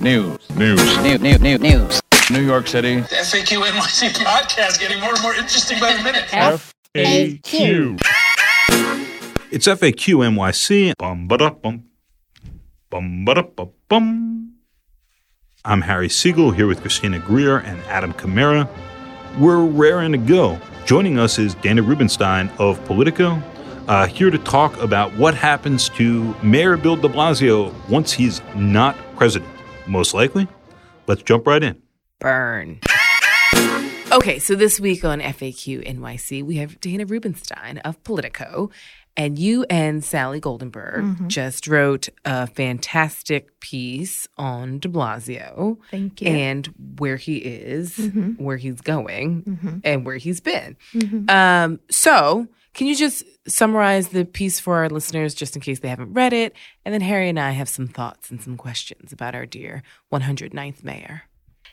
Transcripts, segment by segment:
News. New York City. The FAQ NYC podcast getting more and more interesting by the minute. FAQ. It's FAQ NYC. Bum ba da bum. Bum ba da bum bum. I'm Harry Siegel here with Christina Greer and Adam Kamara. We're raring to go. Joining us is Dana Rubenstein of Politico, here to talk about what happens to Mayor Bill de Blasio once he's not president, most likely. Let's jump right in. Burn. Okay, so this week on FAQ NYC, we have Dana Rubenstein of Politico, and you and Sally Goldenberg just wrote a fantastic piece on de Blasio. Thank you. And where he is, where he's going, and where he's been. So can you just summarize the piece for our listeners just in case they haven't read it? And then Harry and I have some thoughts and some questions about our dear 109th mayor.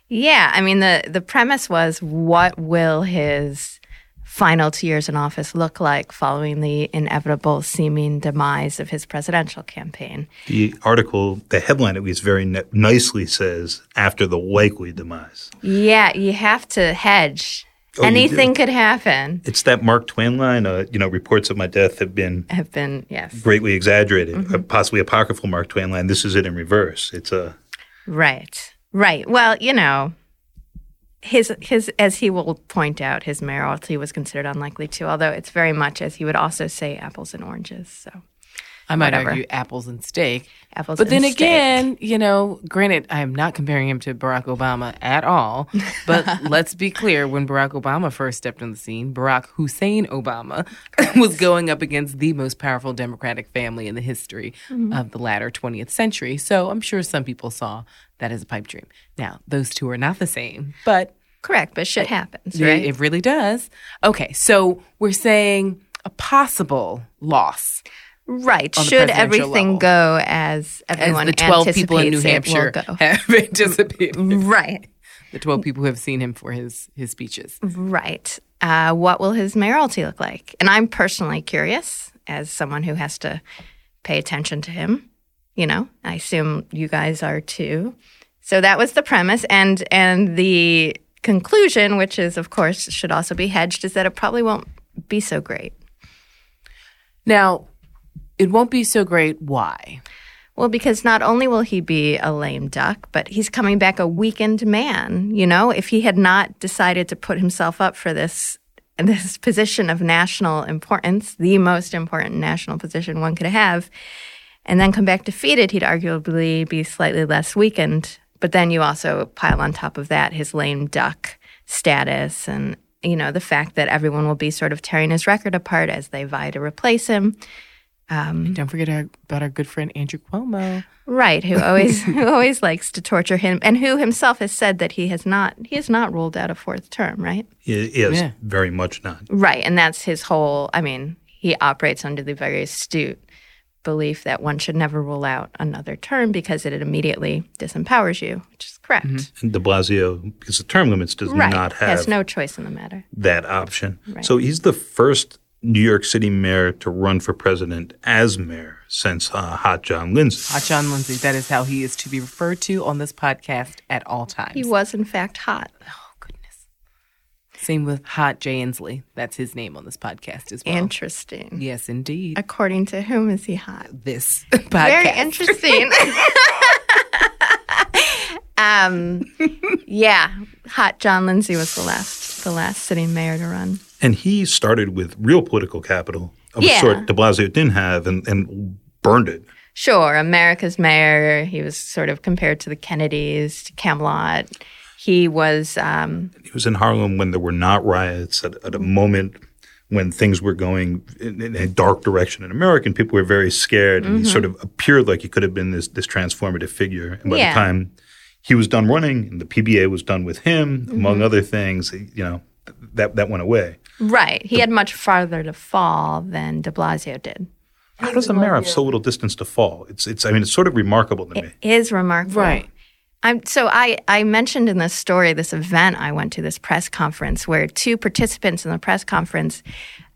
Yeah, I mean, the premise was, what will his final 2 years in office look like following the inevitable seeming demise of his presidential campaign? The article, the headline at least, very nicely says, after the likely demise. Yeah, you have to hedge. Oh, anything could happen. It's that Mark Twain line, reports of my death have been greatly exaggerated, possibly apocryphal Mark Twain line. This is it in reverse. It's a... Right. Well, his as he will point out, his mayoralty was considered unlikely too, although it's very much, as he would also say, apples and oranges. So I might argue apples and steak. But then again, granted, I am not comparing him to Barack Obama at all. But let's be clear, when Barack Obama first stepped on the scene, Barack Hussein Obama was going up against the most powerful Democratic family in the history of the latter 20th century. So I'm sure some people saw that as a pipe dream. Now, those two are not the same, but... Correct, but shit happens, right? It really does. Okay, so we're saying a possible loss... Right. Should everything go as everyone anticipates it will go? As the 12 people in New Hampshire have anticipated. Right. The 12 people who have seen him for his speeches. Right. What will his mayoralty look like? And I'm personally curious, as someone who has to pay attention to him. I assume you guys are too. So that was the premise. And the conclusion, which is, of course, should also be hedged, is that it probably won't be so great. Now... It won't be so great. Why? Well, because not only will he be a lame duck, but he's coming back a weakened man. If he had not decided to put himself up for this position of national importance, the most important national position one could have, and then come back defeated, he'd arguably be slightly less weakened. But then you also pile on top of that his lame duck status and, the fact that everyone will be sort of tearing his record apart as they vie to replace him. And don't forget about our good friend Andrew Cuomo. Right, who always likes to torture him, and who himself has said that he has not ruled out a fourth term, right? He is very much not. Right, and that's his whole, he operates under the very astute belief that one should never rule out another term because it immediately disempowers you, which is correct. And de Blasio, because the term limits, does not have— has no choice in the matter. That option. Right. So he's the first— New York City mayor to run for president as mayor since Hot John Lindsay. Hot John Lindsay, that is how he is to be referred to on this podcast at all times. He was, in fact, hot. Oh, goodness. Same with Hot Jay Inslee. That's his name on this podcast as well. Interesting. Yes, indeed. According to whom is he hot? This podcast. Very interesting. Hot John Lindsay was the last sitting mayor to run. And he started with real political capital of a sort de Blasio didn't have and burned it. Sure. America's mayor. He was sort of compared to the Kennedys, to Camelot. He was... he was in Harlem when there were not riots, at a moment when things were going in a dark direction in America, and people were very scared. And he sort of appeared like he could have been this transformative figure. And by the time he was done running and the PBA was done with him, among other things, that went away. Right. He had much farther to fall than de Blasio did. How does a mayor have so little distance to fall? It's sort of remarkable to me. It is remarkable. Right. I mentioned in this story this event I went to, this press conference, where two participants in the press conference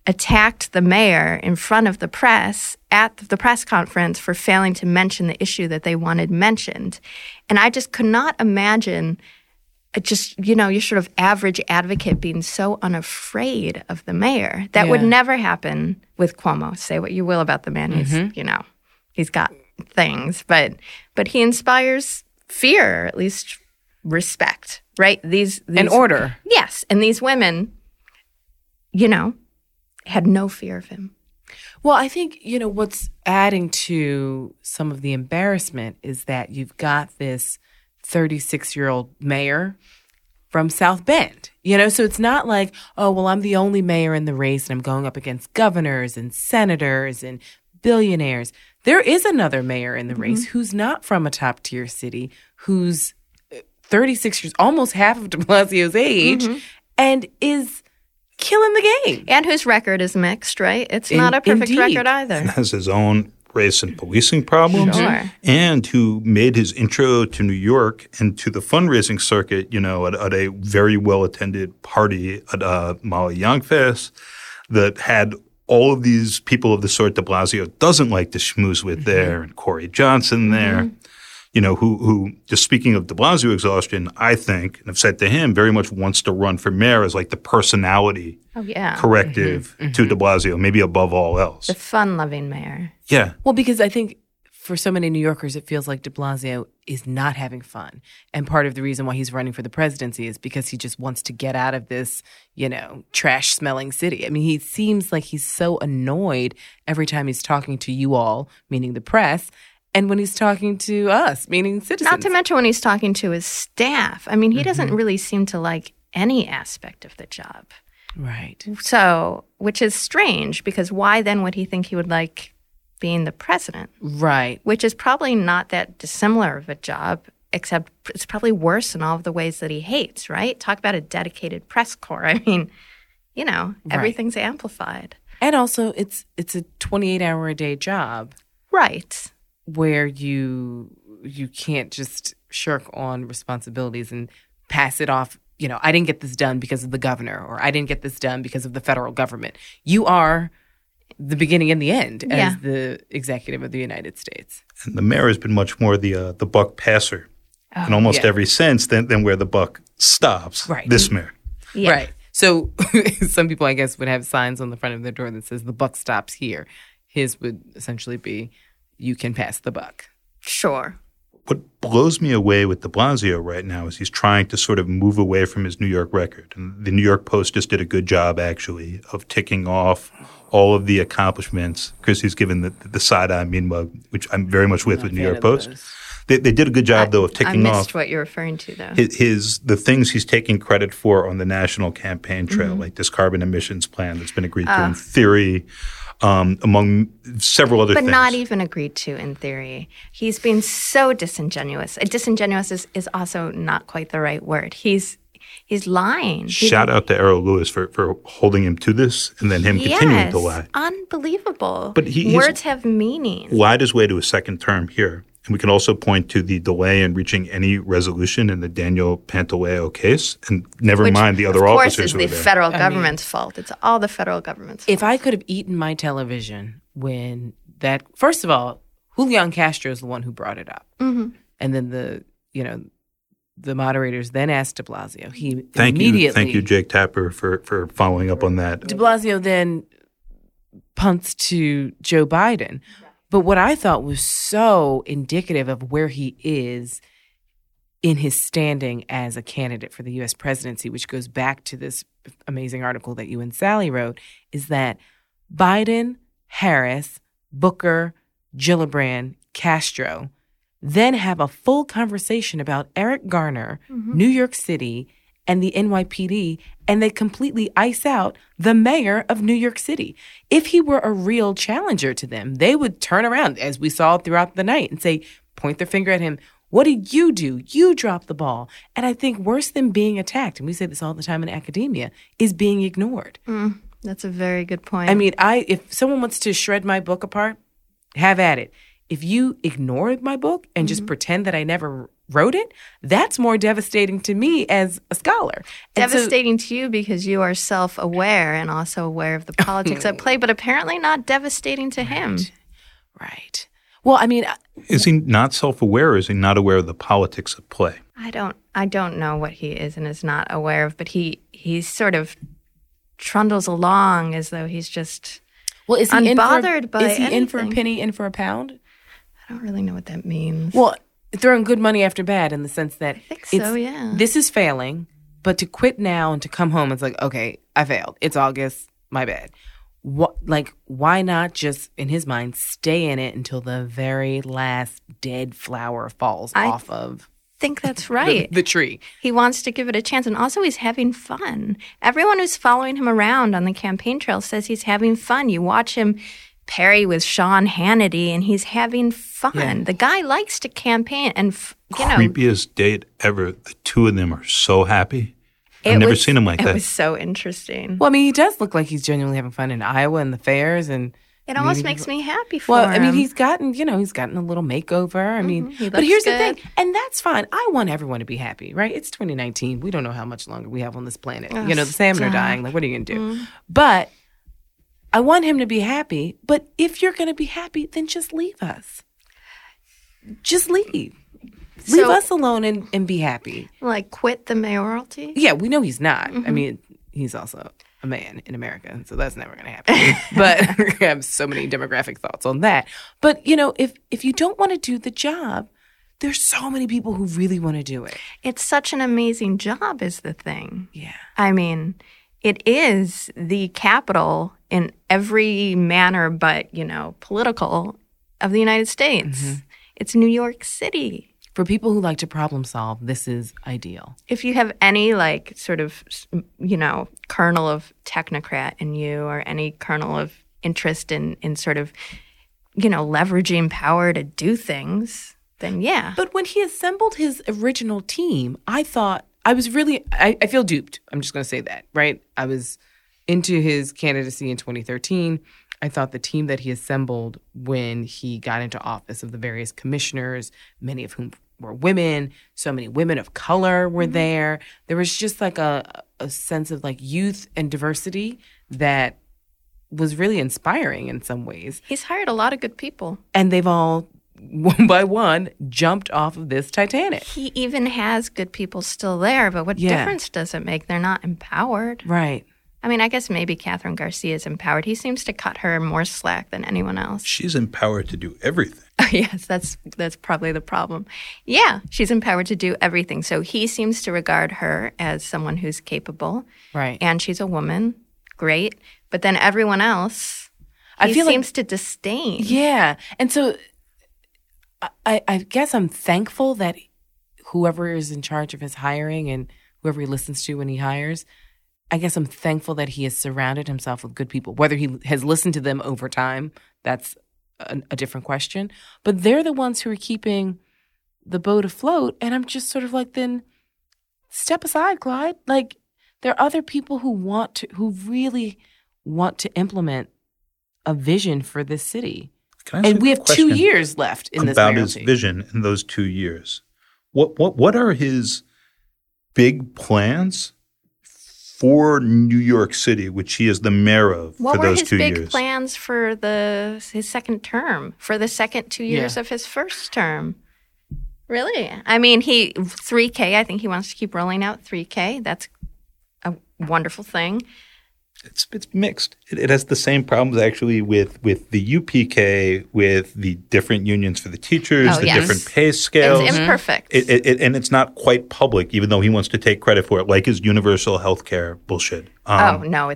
attacked the mayor in front of the press at the press conference for failing to mention the issue that they wanted mentioned. And I just could not imagine just, you know, your sort of average advocate being so unafraid of the mayor. That would never happen with Cuomo. Say what you will about the man. Mm-hmm. He's, you know, he's got things. But he inspires fear, at least respect, right? These and order. Yes. And these women, you know, had no fear of him. Well, I think, you know, what's adding to some of the embarrassment is that you've got this 36-year-old mayor from South Bend, you know? So it's not like, oh, well, I'm the only mayor in the race and I'm going up against governors and senators and billionaires. There is another mayor in the race who's not from a top-tier city, who's 36 years, almost half of de Blasio's age, and is killing the game. And whose record is mixed, right? It's not a perfect record either. And has his own race and policing problems, and who made his intro to New York and to the fundraising circuit, you know, at a very well-attended party at Molly Young Fest that had all of these people of the sort de Blasio doesn't like to schmooze with there, and Corey Johnson there, you know, who just speaking of de Blasio exhaustion, I think, and I've said to him, very much wants to run for mayor as like the personality corrective to de Blasio, maybe above all else. The fun-loving mayor. Yeah. Well, because I think for so many New Yorkers, it feels like de Blasio is not having fun. And part of the reason why he's running for the presidency is because he just wants to get out of this, you know, trash-smelling city. I mean, he seems like he's so annoyed every time he's talking to you all, meaning the press, and when he's talking to us, meaning citizens. Not to mention when he's talking to his staff. I mean, he doesn't really seem to like any aspect of the job. Right. So, which is strange, because why then would he think he would like being the president? Right. Which is probably not that dissimilar of a job, except it's probably worse in all of the ways that he hates, right? Talk about a dedicated press corps. I mean, you know, everything's amplified. And also, it's a 28-hour-a-day job. Right. Where you can't just shirk on responsibilities and pass it off, you know, I didn't get this done because of the governor, or I didn't get this done because of the federal government. You are the beginning and the end as the executive of the United States. And the mayor has been much more the buck passer in almost every sense than where the buck stops, this mayor. Yeah. Right. So some people, I guess, would have signs on the front of their door that says the buck stops here. His would essentially be, you can pass the buck. Sure. What blows me away with de Blasio right now is he's trying to sort of move away from his New York record. And the New York Post just did a good job, actually, of ticking off all of the accomplishments. Chrissy's given the side-eye mean mug, which I'm very much with New York Post. They did a good job, though, of ticking off. I missed what you're referring to, though. The things he's taking credit for on the national campaign trail, like this carbon emissions plan that's been agreed to in theory, among several other things. But not even agreed to in theory. He's being so disingenuous. Disingenuous is also not quite the right word. He's lying. Shout out to Errol Lewis for holding him to this and then him continuing to lie. Unbelievable. But words have meaning. Lied his way to a second term here. And we can also point to the delay in reaching any resolution in the Daniel Pantaleo case, and never mind the other officers who were there. Of course, it's the federal government's fault. It's all the federal government's fault. If I could have eaten my television when that – first of all, Julian Castro is the one who brought it up. Mm-hmm. And then the moderators then asked de Blasio. He Thank you, Jake Tapper, for following up on that. De Blasio then punts to Joe Biden. But what I thought was so indicative of where he is in his standing as a candidate for the U.S. presidency, which goes back to this amazing article that you and Sally wrote, is that Biden, Harris, Booker, Gillibrand, Castro then have a full conversation about Eric Garner, New York City, and the NYPD, and they completely ice out the mayor of New York City. If he were a real challenger to them, they would turn around, as we saw throughout the night, and say, point their finger at him, what did you do? You dropped the ball. And I think worse than being attacked, and we say this all the time in academia, is being ignored. That's a very good point. I mean, if someone wants to shred my book apart, have at it. If you ignore my book and just pretend that I never wrote it, that's more devastating to me as a scholar. Devastating to you because you are self-aware and also aware of the politics at play, but apparently not devastating to him. Right. Well, I mean, is he not self-aware, or is he not aware of the politics at play? I don't know what he is and is not aware of, but he sort of trundles along as though he's just is he in for a penny, in for a pound? I don't really know what that means. Well, throwing good money after bad in the sense that I think so, yeah. This is failing, but to quit now and to come home, it's like, okay, I failed. It's August. My bad. Why not just, in his mind, stay in it until the very last dead flower falls off of think that's right. The tree. He wants to give it a chance. And also he's having fun. Everyone who's following him around on the campaign trail says he's having fun. You watch him Perry with Sean Hannity, and he's having fun. Yeah. The guy likes to campaign, and creepiest date ever. The two of them are so happy. I've never seen him like that. It was so interesting. Well, I mean, he does look like he's genuinely having fun in Iowa and the fairs, and it almost makes me happy for him. Well, I mean, he's gotten a little makeover. I mean, but here's the thing, and that's fine. I want everyone to be happy, right? It's 2019. We don't know how much longer we have on this planet. Oh, the salmon are dying. Like, what are you going to do? Mm. But I want him to be happy, but if you're going to be happy, then just leave us. Just leave. Leave us alone and be happy. Like, quit the mayoralty? Yeah, we know he's not. Mm-hmm. I mean, he's also a man in America, so that's never going to happen. But I have so many demographic thoughts on that. But, if you don't want to do the job, there's so many people who really want to do it. It's such an amazing job is the thing. Yeah. I mean, it is the capital in every manner but, political of the United States. Mm-hmm. It's New York City. For people who like to problem solve, this is ideal. If you have any, sort of, kernel of technocrat in you or any kernel of interest in sort of, leveraging power to do things, then yeah. But when he assembled his original team, I thought I feel duped. I'm just going to say that, right? I was into his candidacy in 2013. I thought the team that he assembled when he got into office of the various commissioners, many of whom were women, so many women of color were there. There was just a sense of youth and diversity that was really inspiring in some ways. He's hired a lot of good people. And they've all, one by one, jumped off of this Titanic. He even has good people still there, but what difference does it make? They're not empowered. Right. I mean, I guess maybe Catherine Garcia is empowered. He seems to cut her more slack than anyone else. She's empowered to do everything. Yes, that's probably the problem. Yeah, she's empowered to do everything. So he seems to regard her as someone who's capable. Right. And she's a woman. Great. But then everyone else, he seems to disdain. Yeah. And so I guess I'm thankful that whoever is in charge of his hiring and whoever he listens to when he hires – I guess I'm thankful that he has surrounded himself with good people. Whether he has listened to them over time, that's a different question. But they're the ones who are keeping the boat afloat. And I'm just sort of then step aside, Clyde. There are other people who really want to implement a vision for this city. And we have 2 years left in this mayoralty. About his vision in those 2 years. What are his big plans for New York City, which he is the mayor of for those 2 years? What were his big plans for his second term, for the second 2 years of his first term? Really? I mean, 3K, I think he wants to keep rolling out 3K. That's a wonderful thing. It's mixed. It has the same problems, actually, with the UPK, with the different unions for the teachers, different pay scales. It's imperfect. And it's not quite public, even though he wants to take credit for it, like his universal health care bullshit. It's not. No.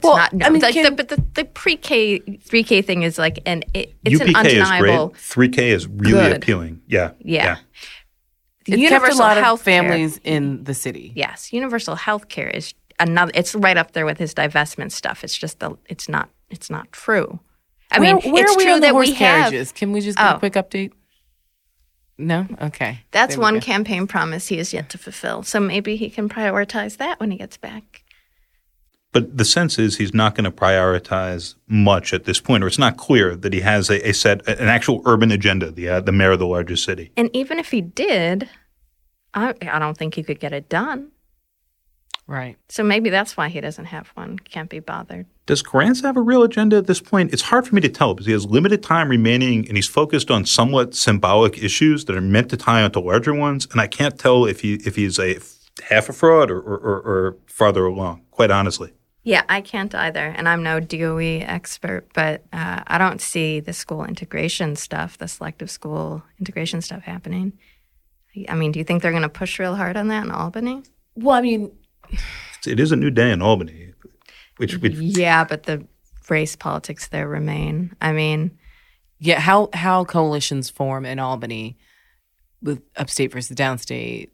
I mean, the pre-K, 3K thing is it's an undeniable. UPK is great. 3K is really appealing. Yeah. Yeah. It's universal kept a lot of families in the city. Yes. Universal health care is it's right up there with his divestment stuff. It's just it's not true. It's true that we have. Can we just get a quick update? No? Okay. That's one campaign promise he is yet to fulfill. So maybe he can prioritize that when he gets back. But the sense is he's not going to prioritize much at this point, or it's not clear that he has a set, an actual urban agenda, the mayor of the largest city. And even if he did, I don't think he could get it done. Right. So maybe that's why he doesn't have one, can't be bothered. Does Grants have a real agenda at this point? It's hard for me to tell because he has limited time remaining and he's focused on somewhat symbolic issues that are meant to tie onto larger ones. And I can't tell if he's a half a fraud or farther along, quite honestly. Yeah, I can't either. And I'm no DOE expert, but I don't see the school integration stuff, the selective school integration stuff happening. I mean, do you think they're going to push real hard on that in Albany? Well, I mean— It is a new day in Albany. Which yeah, but the race politics there remain. I mean— Yeah, how coalitions form in Albany with upstate versus downstate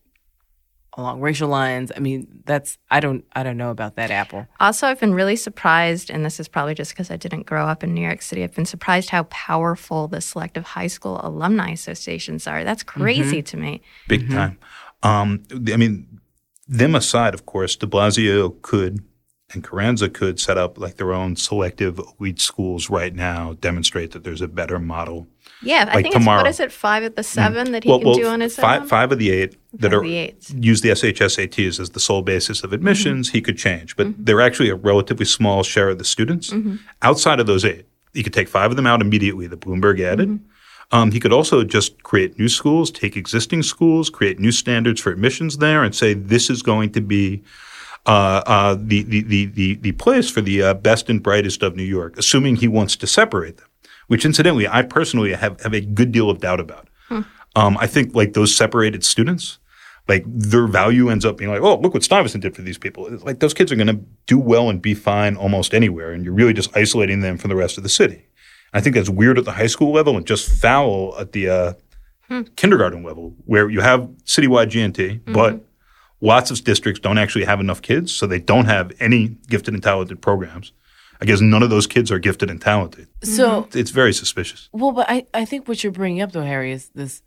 along racial lines. I mean, that's I don't know about that apple. Also, I've been really surprised, and this is probably just because I didn't grow up in New York City, I've been surprised how powerful the selective high school alumni associations are. That's crazy to me. Big time. I mean, them aside, of course, de Blasio could and Carranza could set up like their own selective elite schools right now, demonstrate that there's a better model. Yeah, like I think tomorrow. It's, what is it, 5 of the 7 that he can do on his own? 5 of the 8 that are use the SHSATs as the sole basis of admissions, he could change. But they're actually a relatively small share of the students. Outside of those 8, he could take 5 of them out immediately that Bloomberg added. He could also just create new schools, take existing schools, create new standards for admissions there and say this is going to be the place for the best and brightest of New York, assuming he wants to separate them. Which, incidentally, I personally have a good deal of doubt about. I think, like, those separated students, like, their value ends up being like, oh, look what Stuyvesant did for these people. It's like, those kids are going to do well and be fine almost anywhere, and you're really just isolating them from the rest of the city. I think that's weird at the high school level and just foul at the kindergarten level, where you have citywide G&T, but lots of districts don't actually have enough kids, so they don't have any gifted and talented programs. I guess none of those kids are gifted and talented. So it's very suspicious. Well, but I think what you're bringing up, though, Harry, is this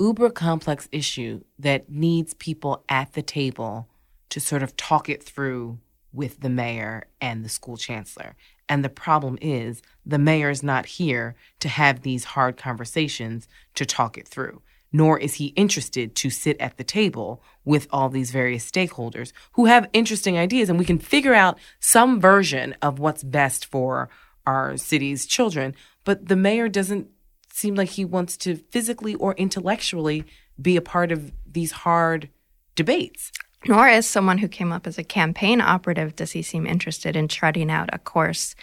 uber complex issue that needs people at the table to sort of talk it through with the mayor and the school chancellor. And the problem is the mayor's not here to have these hard conversations to talk it through, nor is he interested to sit at the table with all these various stakeholders who have interesting ideas, and we can figure out some version of what's best for our city's children. But the mayor doesn't seem like he wants to physically or intellectually be a part of these hard debates. Nor, as someone who came up as a campaign operative, does he seem interested in charting out a course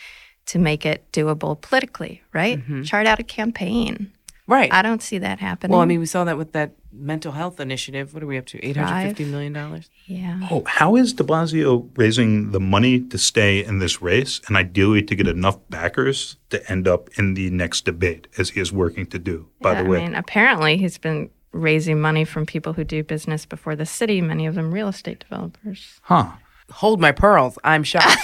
to make it doable politically, right? Chart out a campaign. Right. I don't see that happening. Well, I mean, we saw that with that mental health initiative. What are we up to, $850 million? Yeah. Oh, how is de Blasio raising the money to stay in this race and ideally to get enough backers to end up in the next debate, as he is working to do, by the way? I mean, apparently he's been raising money from people who do business before the city, many of them real estate developers. Huh. Hold my pearls. I'm shocked.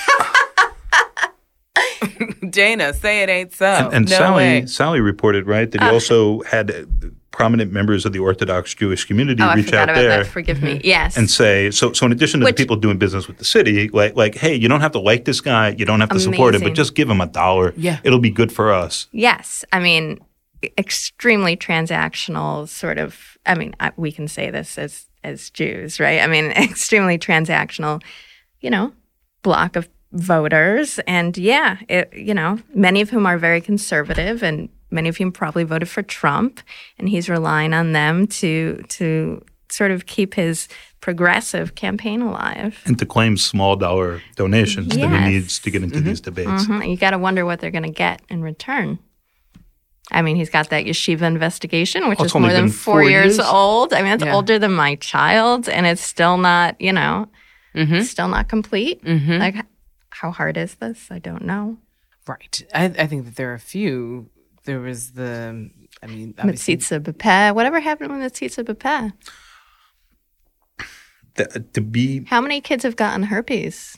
Dana, say it ain't so. And no Sally reported, right, that he also had prominent members of the Orthodox Jewish community reach out there. Forgive me. Yes. And say, so in addition to the people doing business with the city, like, hey, you don't have to like this guy, you don't have to support him, but just give him $1. Yeah. It'll be good for us. Yes. I mean, extremely transactional sort of, I mean, we can say this as Jews, right? I mean, extremely transactional, block of voters, and many of whom are very conservative, and many of whom probably voted for Trump, and he's relying on them to sort of keep his progressive campaign alive. And to claim small dollar donations that he needs to get into these debates. You got to wonder what they're going to get in return. I mean, he's got that yeshiva investigation, which is more than 4 years old. I mean, it's older than my child, and it's still not, still not complete. Like, how hard is this? I don't know. Right. I think that there are a few. There was the, I mean, Mitsitsa Bepeh. Whatever happened with Mitsitsa Bepeh? How many kids have gotten herpes?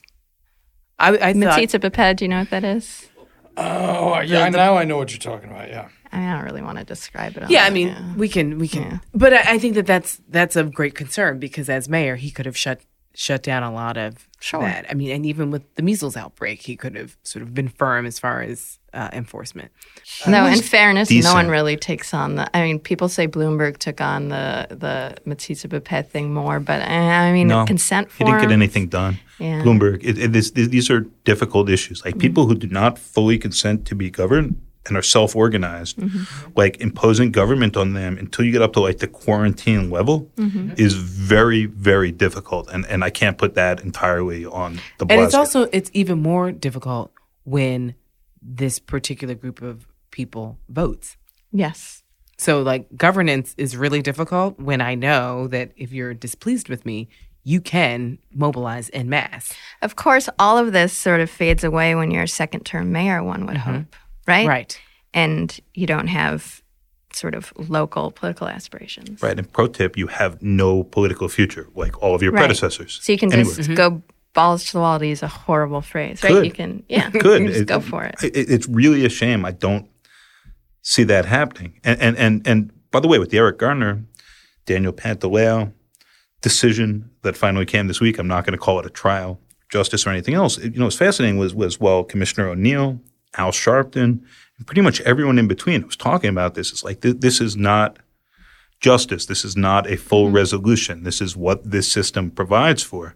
Mitsitsa Bepeh, do you know what that is? Oh, yeah, now I know what you're talking about, yeah. I mean, I don't really want to describe it. We can. But I think that's of great concern because as mayor, he could have shut shut down a lot of that. I mean, and even with the measles outbreak, he could have sort of been firm as far as enforcement. No, in fairness, no one really takes on the... I mean, people say Bloomberg took on the Matisse Bepet thing more, but I mean, no, consent forms... He didn't get anything done. Yeah. Bloomberg, these are difficult issues. Like, people who do not fully consent to be governed and are self-organized, like imposing government on them until you get up to like the quarantine level is very, very difficult. And I can't put that entirely on the Blasio. And it's also, it's even more difficult when this particular group of people votes. Yes. So like governance is really difficult when I know that if you're displeased with me, you can mobilize en masse. Of course, all of this sort of fades away when you're a second-term mayor, one would hope. Right? Right. And you don't have sort of local political aspirations. Right. And pro tip, you have no political future, like all of your predecessors. So you can just go balls to the wall, to use a horrible phrase. Right? You can, you just go for it. It's really a shame. I don't see that happening. And by the way, with the Eric Garner, Daniel Pantaleo decision that finally came this week, I'm not going to call it a trial, justice or anything else. You know, what's fascinating was well, Commissioner O'Neill, Al Sharpton, and pretty much everyone in between was talking about this. It's like, this is not justice. This is not a full resolution. This is what this system provides for.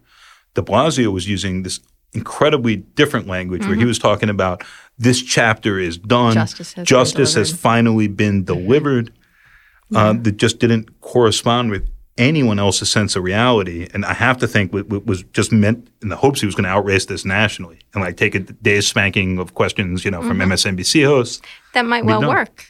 De Blasio was using this incredibly different language where he was talking about this chapter is done. Justice has finally been delivered. That just didn't correspond with anyone else's sense of reality, and I have to think was just meant in the hopes he was going to outrace this nationally and like take a day's spanking of questions, you know, from MSNBC hosts. That might work.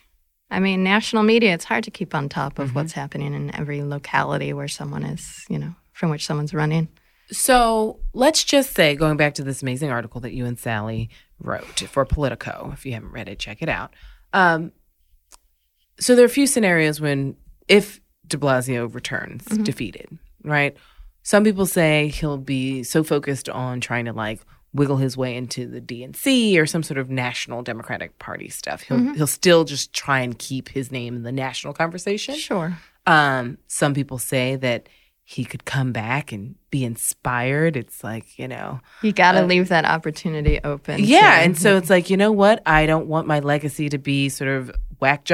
I mean, national media, it's hard to keep on top of what's happening in every locality where someone is, you know, from which someone's running. So let's just say, going back to this amazing article that you and Sally wrote for Politico, if you haven't read it, check it out. So there are a few scenarios when, if de Blasio returns defeated, right? Some people say he'll be so focused on trying to like wiggle his way into the DNC or some sort of national Democratic Party stuff. He'll still just try and keep his name in the national conversation. Sure. Some people say that he could come back and be inspired. It's like, you know. You got to leave that opportunity open. Yeah. So. And so it's like, you know what? I don't want my legacy to be sort of whack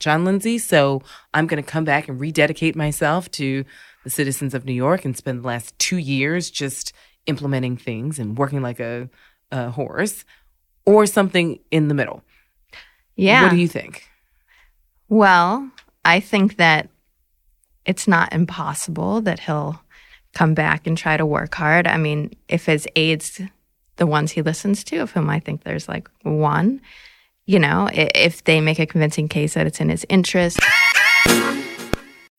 John Lindsay, so I'm going to come back and rededicate myself to the citizens of New York and spend the last 2 years just implementing things and working like a horse, or something in the middle. Yeah. What do you think? Well, I think that it's not impossible that he'll come back and try to work hard. I mean, if his aides, the ones he listens to, of whom I think there's like one, you know, if they make a convincing case that it's in his interest.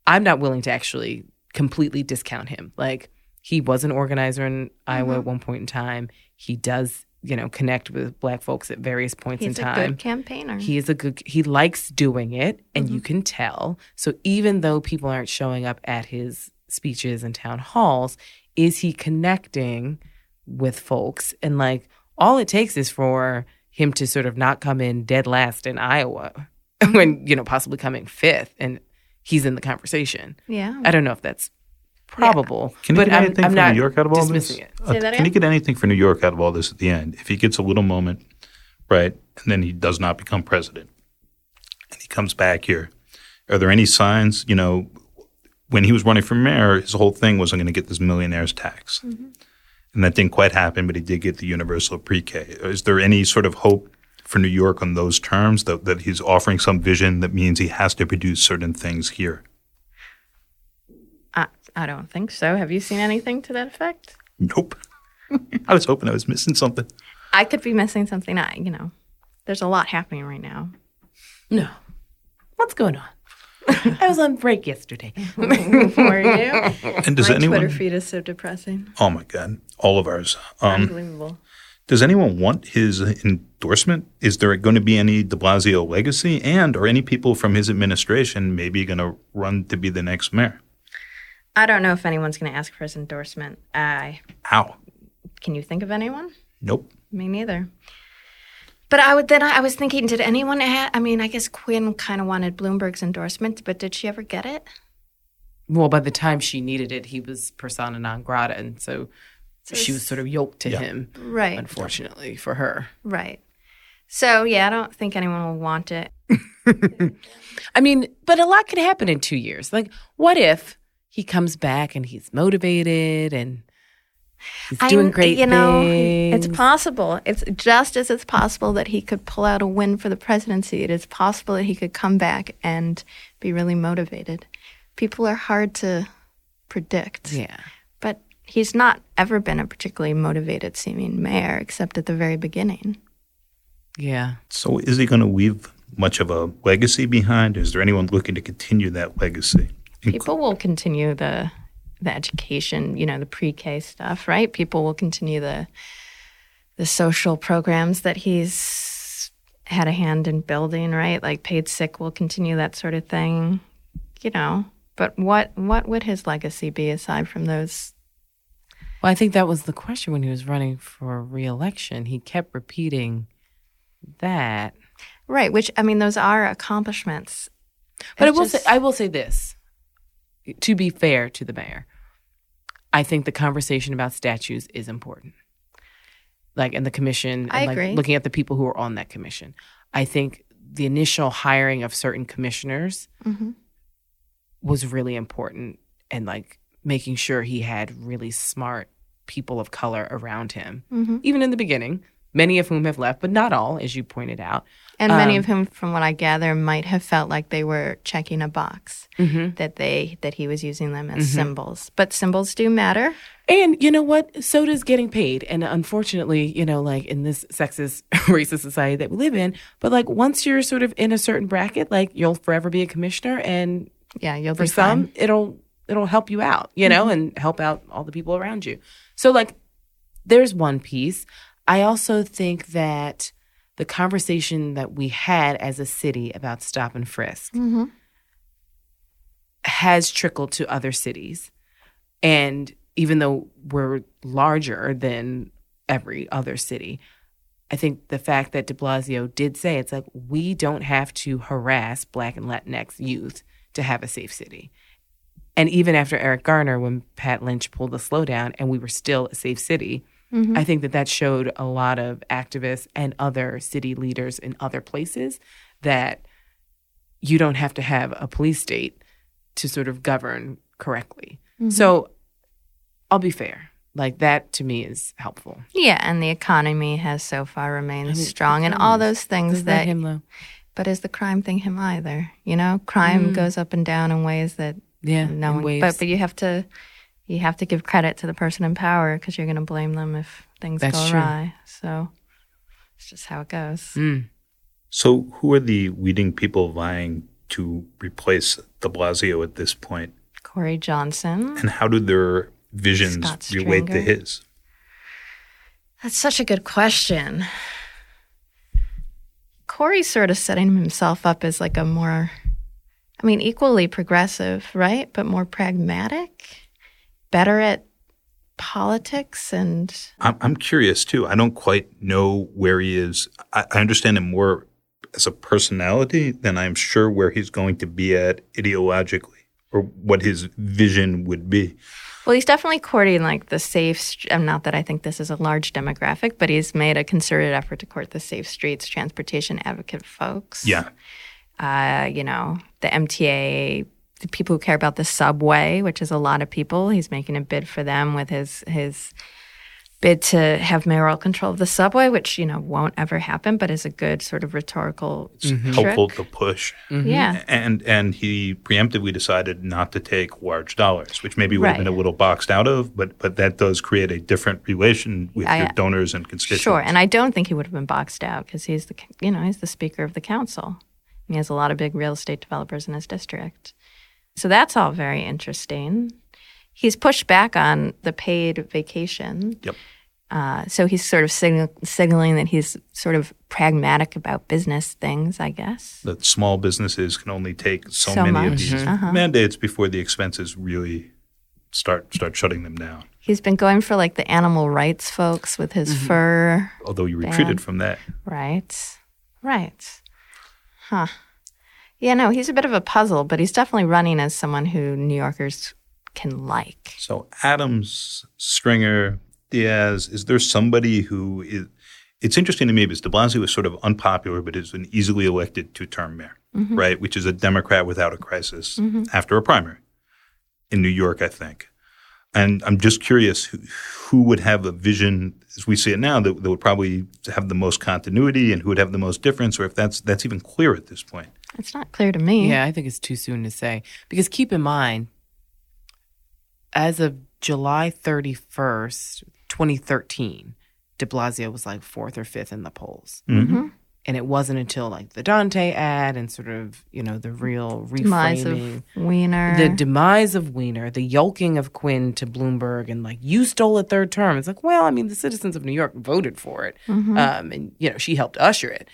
I'm not willing to actually completely discount him. Like, he was an organizer in Iowa at one point in time. He does, you know, connect with Black folks at various points in time. He's a good campaigner. He likes doing it, and you can tell. So even though people aren't showing up at his speeches and town halls, is he connecting with folks? And, like, all it takes is for him to sort of not come in dead last in Iowa when, you know, possibly coming fifth and he's in the conversation. Yeah. I don't know if that's probable. Can he get anything for New York out of all this? Can he get anything for New York out of all this at the end? If he gets a little moment, right, and then he does not become president and he comes back here, are there any signs, you know, when he was running for mayor, his whole thing was, I'm going to get this millionaire's tax. And that didn't quite happen, but he did get the universal pre-K. Is there any sort of hope for New York on those terms, that he's offering some vision that means he has to produce certain things here? I don't think so. Have you seen anything to that effect? Nope. I was hoping I was missing something. I could be missing something. You know, there's a lot happening right now. No. What's going on? I was on break yesterday. For you. And does anyone, Twitter feed is so depressing. Oh, my God. All of ours. Unbelievable. Does anyone want his endorsement? Is there going to be any de Blasio legacy? And are any people from his administration maybe going to run to be the next mayor? I don't know if anyone's going to ask for his endorsement. How? Can you think of anyone? Nope. Me neither. But I was thinking, did anyone I mean, I guess Quinn kind of wanted Bloomberg's endorsement, but did she ever get it? well, by the time she needed it, he was persona non grata. And so she was sort of yoked to him, right? Unfortunately for her. Right. So, yeah, I don't think anyone will want it. I mean, but a lot could happen in 2 years. Like, what if he comes back and he's motivated and he's doing great things? You know, it's possible. It's just as it's possible that he could pull out a win for the presidency. It is possible that he could come back and be really motivated. People are hard to predict. Yeah. But he's not ever been a particularly motivated seeming mayor, except at the very beginning. Yeah. So is he going to leave much of a legacy behind? Is there anyone looking to continue that legacy? People will continue the education, you know, the pre-K stuff, right? People will continue the social programs that he's had a hand in building, right? Like paid sick will continue, that sort of thing, you know. But what would his legacy be aside from those? Well, I think that was the question when he was running for re-election. He kept repeating that. Right, which, I mean, those are accomplishments. But I will say this, to be fair to the mayor, I think the conversation about statues is important. Like, and the commission, and I agree. Looking at the people who are on that commission. I think the initial hiring of certain commissioners was really important, and like making sure he had really smart people of color around him, even in the beginning. Many of whom have left, but not all, as you pointed out. And many of whom, from what I gather, might have felt like they were checking a box, that he was using them as symbols. But symbols do matter. And you know what? So does getting paid. And unfortunately, you know, like in this sexist, racist society that we live in, but like once you're sort of in a certain bracket, like you'll forever be a commissioner. And yeah, you'll for some, fine. It'll help you out, you know, and help out all the people around you. So like there's one piece. I also think that the conversation that we had as a city about stop and frisk has trickled to other cities. And even though we're larger than every other city, I think the fact that de Blasio did say, it's like, we don't have to harass Black and Latinx youth to have a safe city. And even after Eric Garner, when Pat Lynch pulled the slowdown and we were still a safe city— I think that showed a lot of activists and other city leaders in other places that you don't have to have a police state to sort of govern correctly. So I'll be fair. Like that to me is helpful. Yeah, and the economy has so far remained strong and all those things that him low. But is the crime thing him either? You know, crime goes up and down in ways that no one. But you have to. You have to give credit to the person in power because you're going to blame them if things go awry. So it's just how it goes. So who are the leading people vying to replace de Blasio at this point? Corey Johnson. And how do their visions relate to his? That's such a good question. Corey's sort of setting himself up as like a more, I mean, equally progressive, right? But more pragmatic. Better at politics and... I'm curious, too. I don't quite know where he is. I understand him more as a personality than I'm sure where he's going to be at ideologically or what his vision would be. Well, he's definitely courting, like, the safe... Not that I think this is a large demographic, but he's made a concerted effort to court the safe streets, transportation advocate folks. Yeah. You know, the MTA... The people who care about the subway, which is a lot of people. He's making a bid for them with his bid to have mayoral control of the subway, which, you know, won't ever happen, but is a good sort of rhetorical trick. Helpful to push. Yeah. And he preemptively decided not to take large dollars, which maybe would have been a little boxed out of, but that does create a different relation with your donors and constituents. Sure, and I don't think he would have been boxed out because he's the Speaker of the Council. He has a lot of big real estate developers in his district. So that's all very interesting. He's pushed back on the paid vacation. Yep. So he's sort of signaling that he's sort of pragmatic about business things, I guess. That small businesses can only take so many of these mandates before the expenses really start shutting them down. He's been going for like the animal rights folks with his fur. Although you retreated from that. Right. Huh. Yeah, no, he's a bit of a puzzle, but he's definitely running as someone who New Yorkers can like. So Adams, Stringer, Diaz, is there somebody who is – it's interesting to me because de Blasio was sort of unpopular but is an easily elected two-term mayor, mm-hmm. right, which is a Democrat without a crisis mm-hmm. after a primary in New York, I think. And I'm just curious who would have a vision, as we see it now, that would probably have the most continuity and who would have the most difference, or if that's even clear at this point. It's not clear to me. Yeah, I think it's too soon to say. Because keep in mind, as of July 31st, 2013, de Blasio was like fourth or fifth in the polls. Mm-hmm. And it wasn't until like the Dante ad and sort of, you know, the real reframing. Demise of Weiner. The demise of Weiner, the yoking of Quinn to Bloomberg and like, you stole a third term. It's like, well, I mean, the citizens of New York voted for it. Mm-hmm. And, you know, she helped usher it.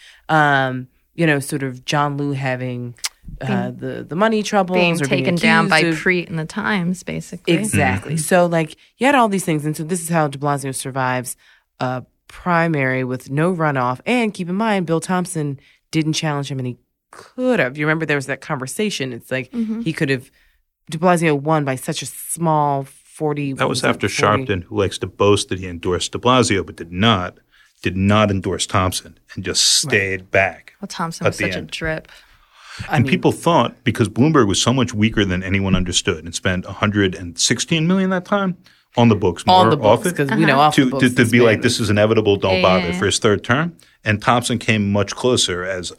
You know, sort of John Liu having the money troubles. Being taken down by Preet in the Times, basically. Exactly. Mm-hmm. So, like, you had all these things. And so this is how de Blasio survives a primary with no runoff. And keep in mind, Bill Thompson didn't challenge him, and he could have. You remember there was that conversation. It's like mm-hmm. he could have – de Blasio won by such a small 40 – That was after 40. Sharpton, who likes to boast that he endorsed de Blasio but did not endorse Thompson and just stayed right. back. Well, Thompson was such a drip. I mean, people thought, because Bloomberg was so much weaker than anyone understood and spent $116 million that time on the books, more off it, to be like, this is inevitable, don't bother for his third term. And Thompson came much closer as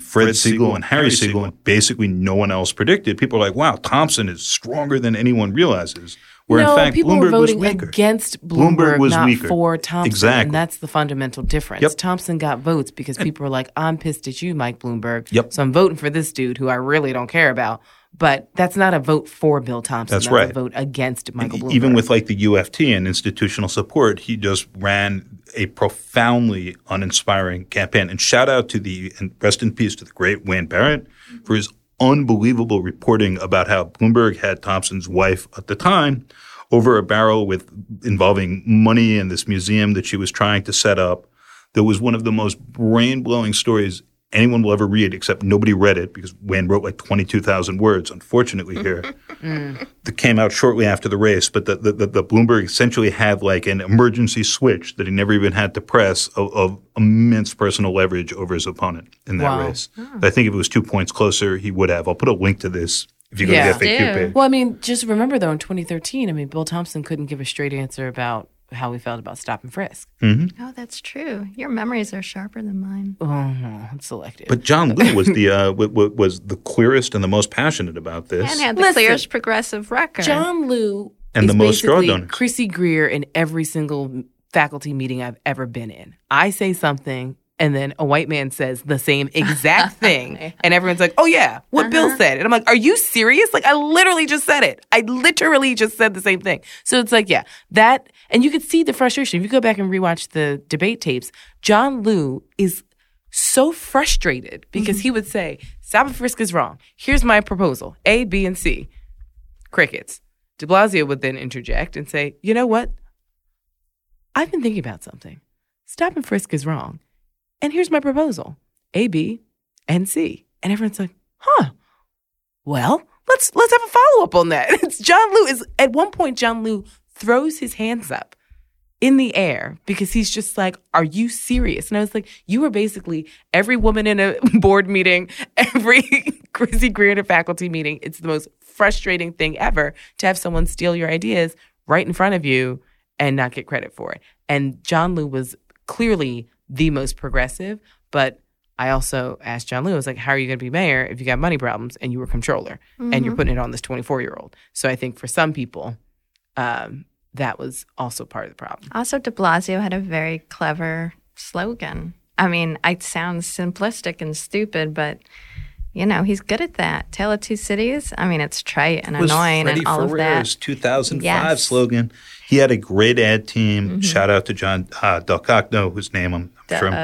Fred Siegel and Harry Siegel, and basically no one else predicted. People are like, wow, Thompson is stronger than anyone realizes. Where in fact, people were voting against Bloomberg, not for Thompson. Exactly. And that's the fundamental difference. Yep. Thompson got votes because people were like, I'm pissed at you, Mike Bloomberg. Yep. So I'm voting for this dude who I really don't care about. But that's not a vote for Bill Thompson. That's right. A vote against Michael Bloomberg. Even with like the UFT and institutional support, he just ran a profoundly uninspiring campaign. And shout out to and rest in peace to the great Wayne Barrett for his unbelievable reporting about how Bloomberg had Thompson's wife at the time over a barrel involving money and this museum that she was trying to set up. That was one of the most brain-blowing stories anyone will ever read, except nobody read it because Wayne wrote like 22,000 words, unfortunately, here. That came out shortly after the race. But the Bloomberg essentially had like an emergency switch that he never even had to press of immense personal leverage over his opponent in that race. Oh. I think if it was 2 points closer, he would have. I'll put a link to this if you go to the FAQ page. Well, I mean, just remember, though, in 2013, I mean, Bill Thompson couldn't give a straight answer about how we felt about stop and frisk. Mm-hmm. Oh, that's true. Your memories are sharper than mine. Oh, it's selective. But John Liu was the clearest and the most passionate about this, and had the clearest progressive record. John Liu and the most straw donors. Chrissy Greer in every single faculty meeting I've ever been in. I say something, and then a white man says the same exact thing, and everyone's like, "Oh yeah, what Bill said." And I'm like, "Are you serious? Like, I literally just said it. I literally just said the same thing." So it's like, yeah, that. And you could see the frustration. If you go back and rewatch the debate tapes, John Liu is so frustrated because he would say, stop and frisk is wrong. Here's my proposal, A, B, and C. Crickets. De Blasio would then interject and say, you know what? I've been thinking about something. Stop and frisk is wrong. And here's my proposal, A, B, and C. And everyone's like, huh, well, let's have a follow-up on that. It's John Liu is, at one point, John Liu throws his hands up in the air because he's just like, are you serious? And I was like, you are basically every woman in a board meeting, every Chrissy Greer in a faculty meeting. It's the most frustrating thing ever to have someone steal your ideas right in front of you and not get credit for it. And John Liu was clearly the most progressive, but I also asked John Liu, I was like, how are you going to be mayor if you got money problems and you were comptroller and you're putting it on this 24-year-old? So I think for some people, that was also part of the problem. Also, de Blasio had a very clever slogan. I mean, it sounds simplistic and stupid, but, you know, he's good at that. Tale of Two Cities, I mean, it's trite and annoying and all of that. It was Freddie Ferrer's 2005 slogan. He had a great ad team. Mm-hmm. Shout out to John Delcocco, whose name I'm butchering.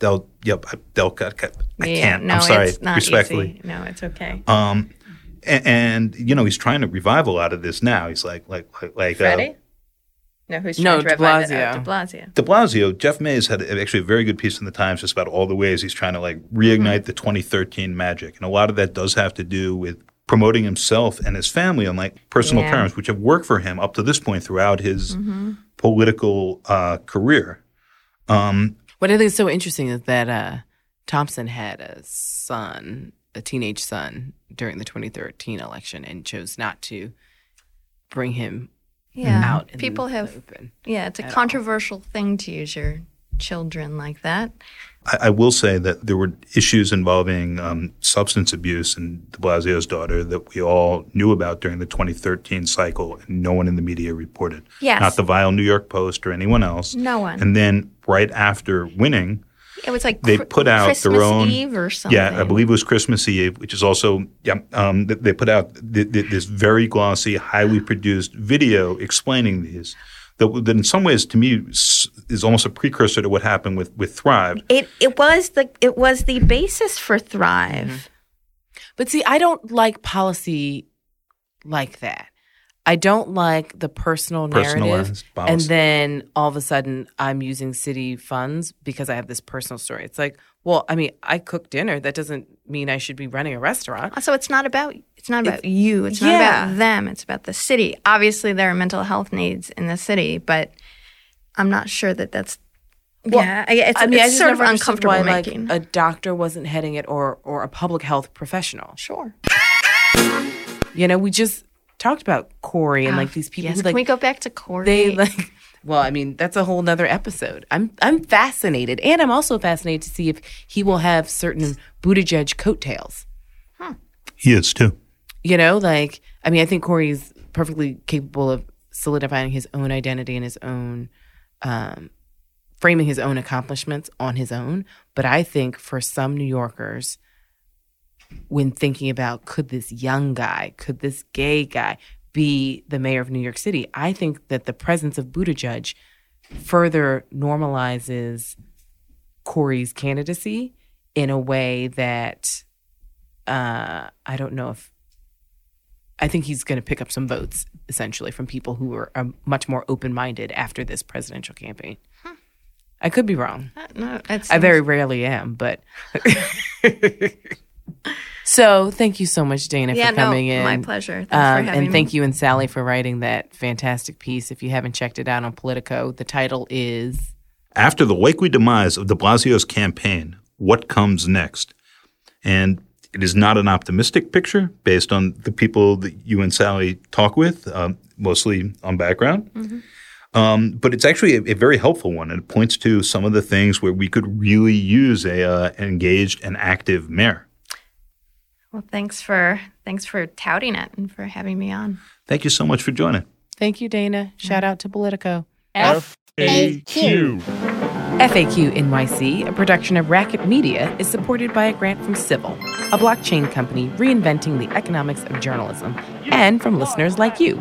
Delcocco. I can't. No, I'm sorry. It's not respectfully. Easy. No, it's okay. And you know, he's trying to revive a lot of this now. He's like Freddie? No, who's trying to revive it? Oh, de Blasio. De Blasio. Jeff Mays had actually a very good piece in the Times just about all the ways he's trying to like reignite the 2013 magic. And a lot of that does have to do with promoting himself and his family on like personal terms, which have worked for him up to this point throughout his political career. What I think is so interesting is that Thompson had a son, a teenage son, during the 2013 election and chose not to bring him out. People have – it's a controversial thing to use your children like that. I will say that there were issues involving substance abuse and de Blasio's daughter that we all knew about during the 2013 cycle, and no one in the media reported. Yes. Not the vile New York Post or anyone else. No one. And then right after winning, it was like they put out Christmas their own Eve or something. Yeah, I believe it was Christmas Eve, which is also they put out this very glossy, highly produced video explaining these. That in some ways, to me, is almost a precursor to what happened with Thrive. It was the basis for Thrive. But see, I don't like policy like that. I don't like the personal narrative, policy. And then all of a sudden, I'm using city funds because I have this personal story. It's like, well, I mean, I cook dinner. That doesn't mean I should be running a restaurant. So it's not about you. It's not about them. It's about the city. Obviously, there are mental health needs in the city, but I'm not sure that's. Well, yeah, it's sort of uncomfortable making. Like, a doctor wasn't heading it, or a public health professional. Sure. You know, we just talked about Corey and like these people. Yes. Who, like, can we go back to Corey? Well, I mean, that's a whole nother episode. I'm fascinated. And I'm also fascinated to see if he will have certain Buttigieg coattails. Huh. He is, too. You know, like, I mean, I think Corey's perfectly capable of solidifying his own identity and his own, framing his own accomplishments on his own. But I think for some New Yorkers, when thinking about could this gay guy be the mayor of New York City, I think that the presence of Buttigieg further normalizes Corey's candidacy in a way that I don't know if – I think he's going to pick up some votes, essentially, from people who are much more open-minded after this presidential campaign. Huh. I could be wrong. I very rarely am, but – So thank you so much, Dana, for coming in. My pleasure. Thanks for having me. And thank you and Sally for writing that fantastic piece. If you haven't checked it out on Politico, the title is After the Likely Demise of de Blasio's Campaign, What Comes Next? And it is not an optimistic picture based on the people that you and Sally talk with, mostly on background. Mm-hmm. But it's actually a very helpful one, and it points to some of the things where we could really use an engaged and active mayor. Well, thanks for touting it and for having me on. Thank you so much for joining. Thank you, Dana. Shout out to Politico. FAQ. FAQ NYC, a production of Racket Media, is supported by a grant from Civil, a blockchain company reinventing the economics of journalism, and from listeners like you.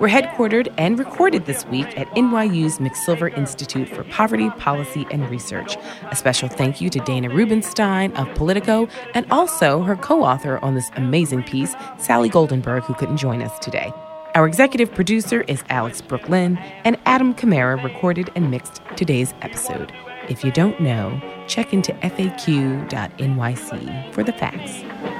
We're headquartered and recorded this week at NYU's McSilver Institute for Poverty, Policy, and Research. A special thank you to Dana Rubenstein of Politico and also her co-author on this amazing piece, Sally Goldenberg, who couldn't join us today. Our executive producer is Alex Brooklyn, and Adam Kamara recorded and mixed today's episode. If you don't know, check into faq.nyc for the facts.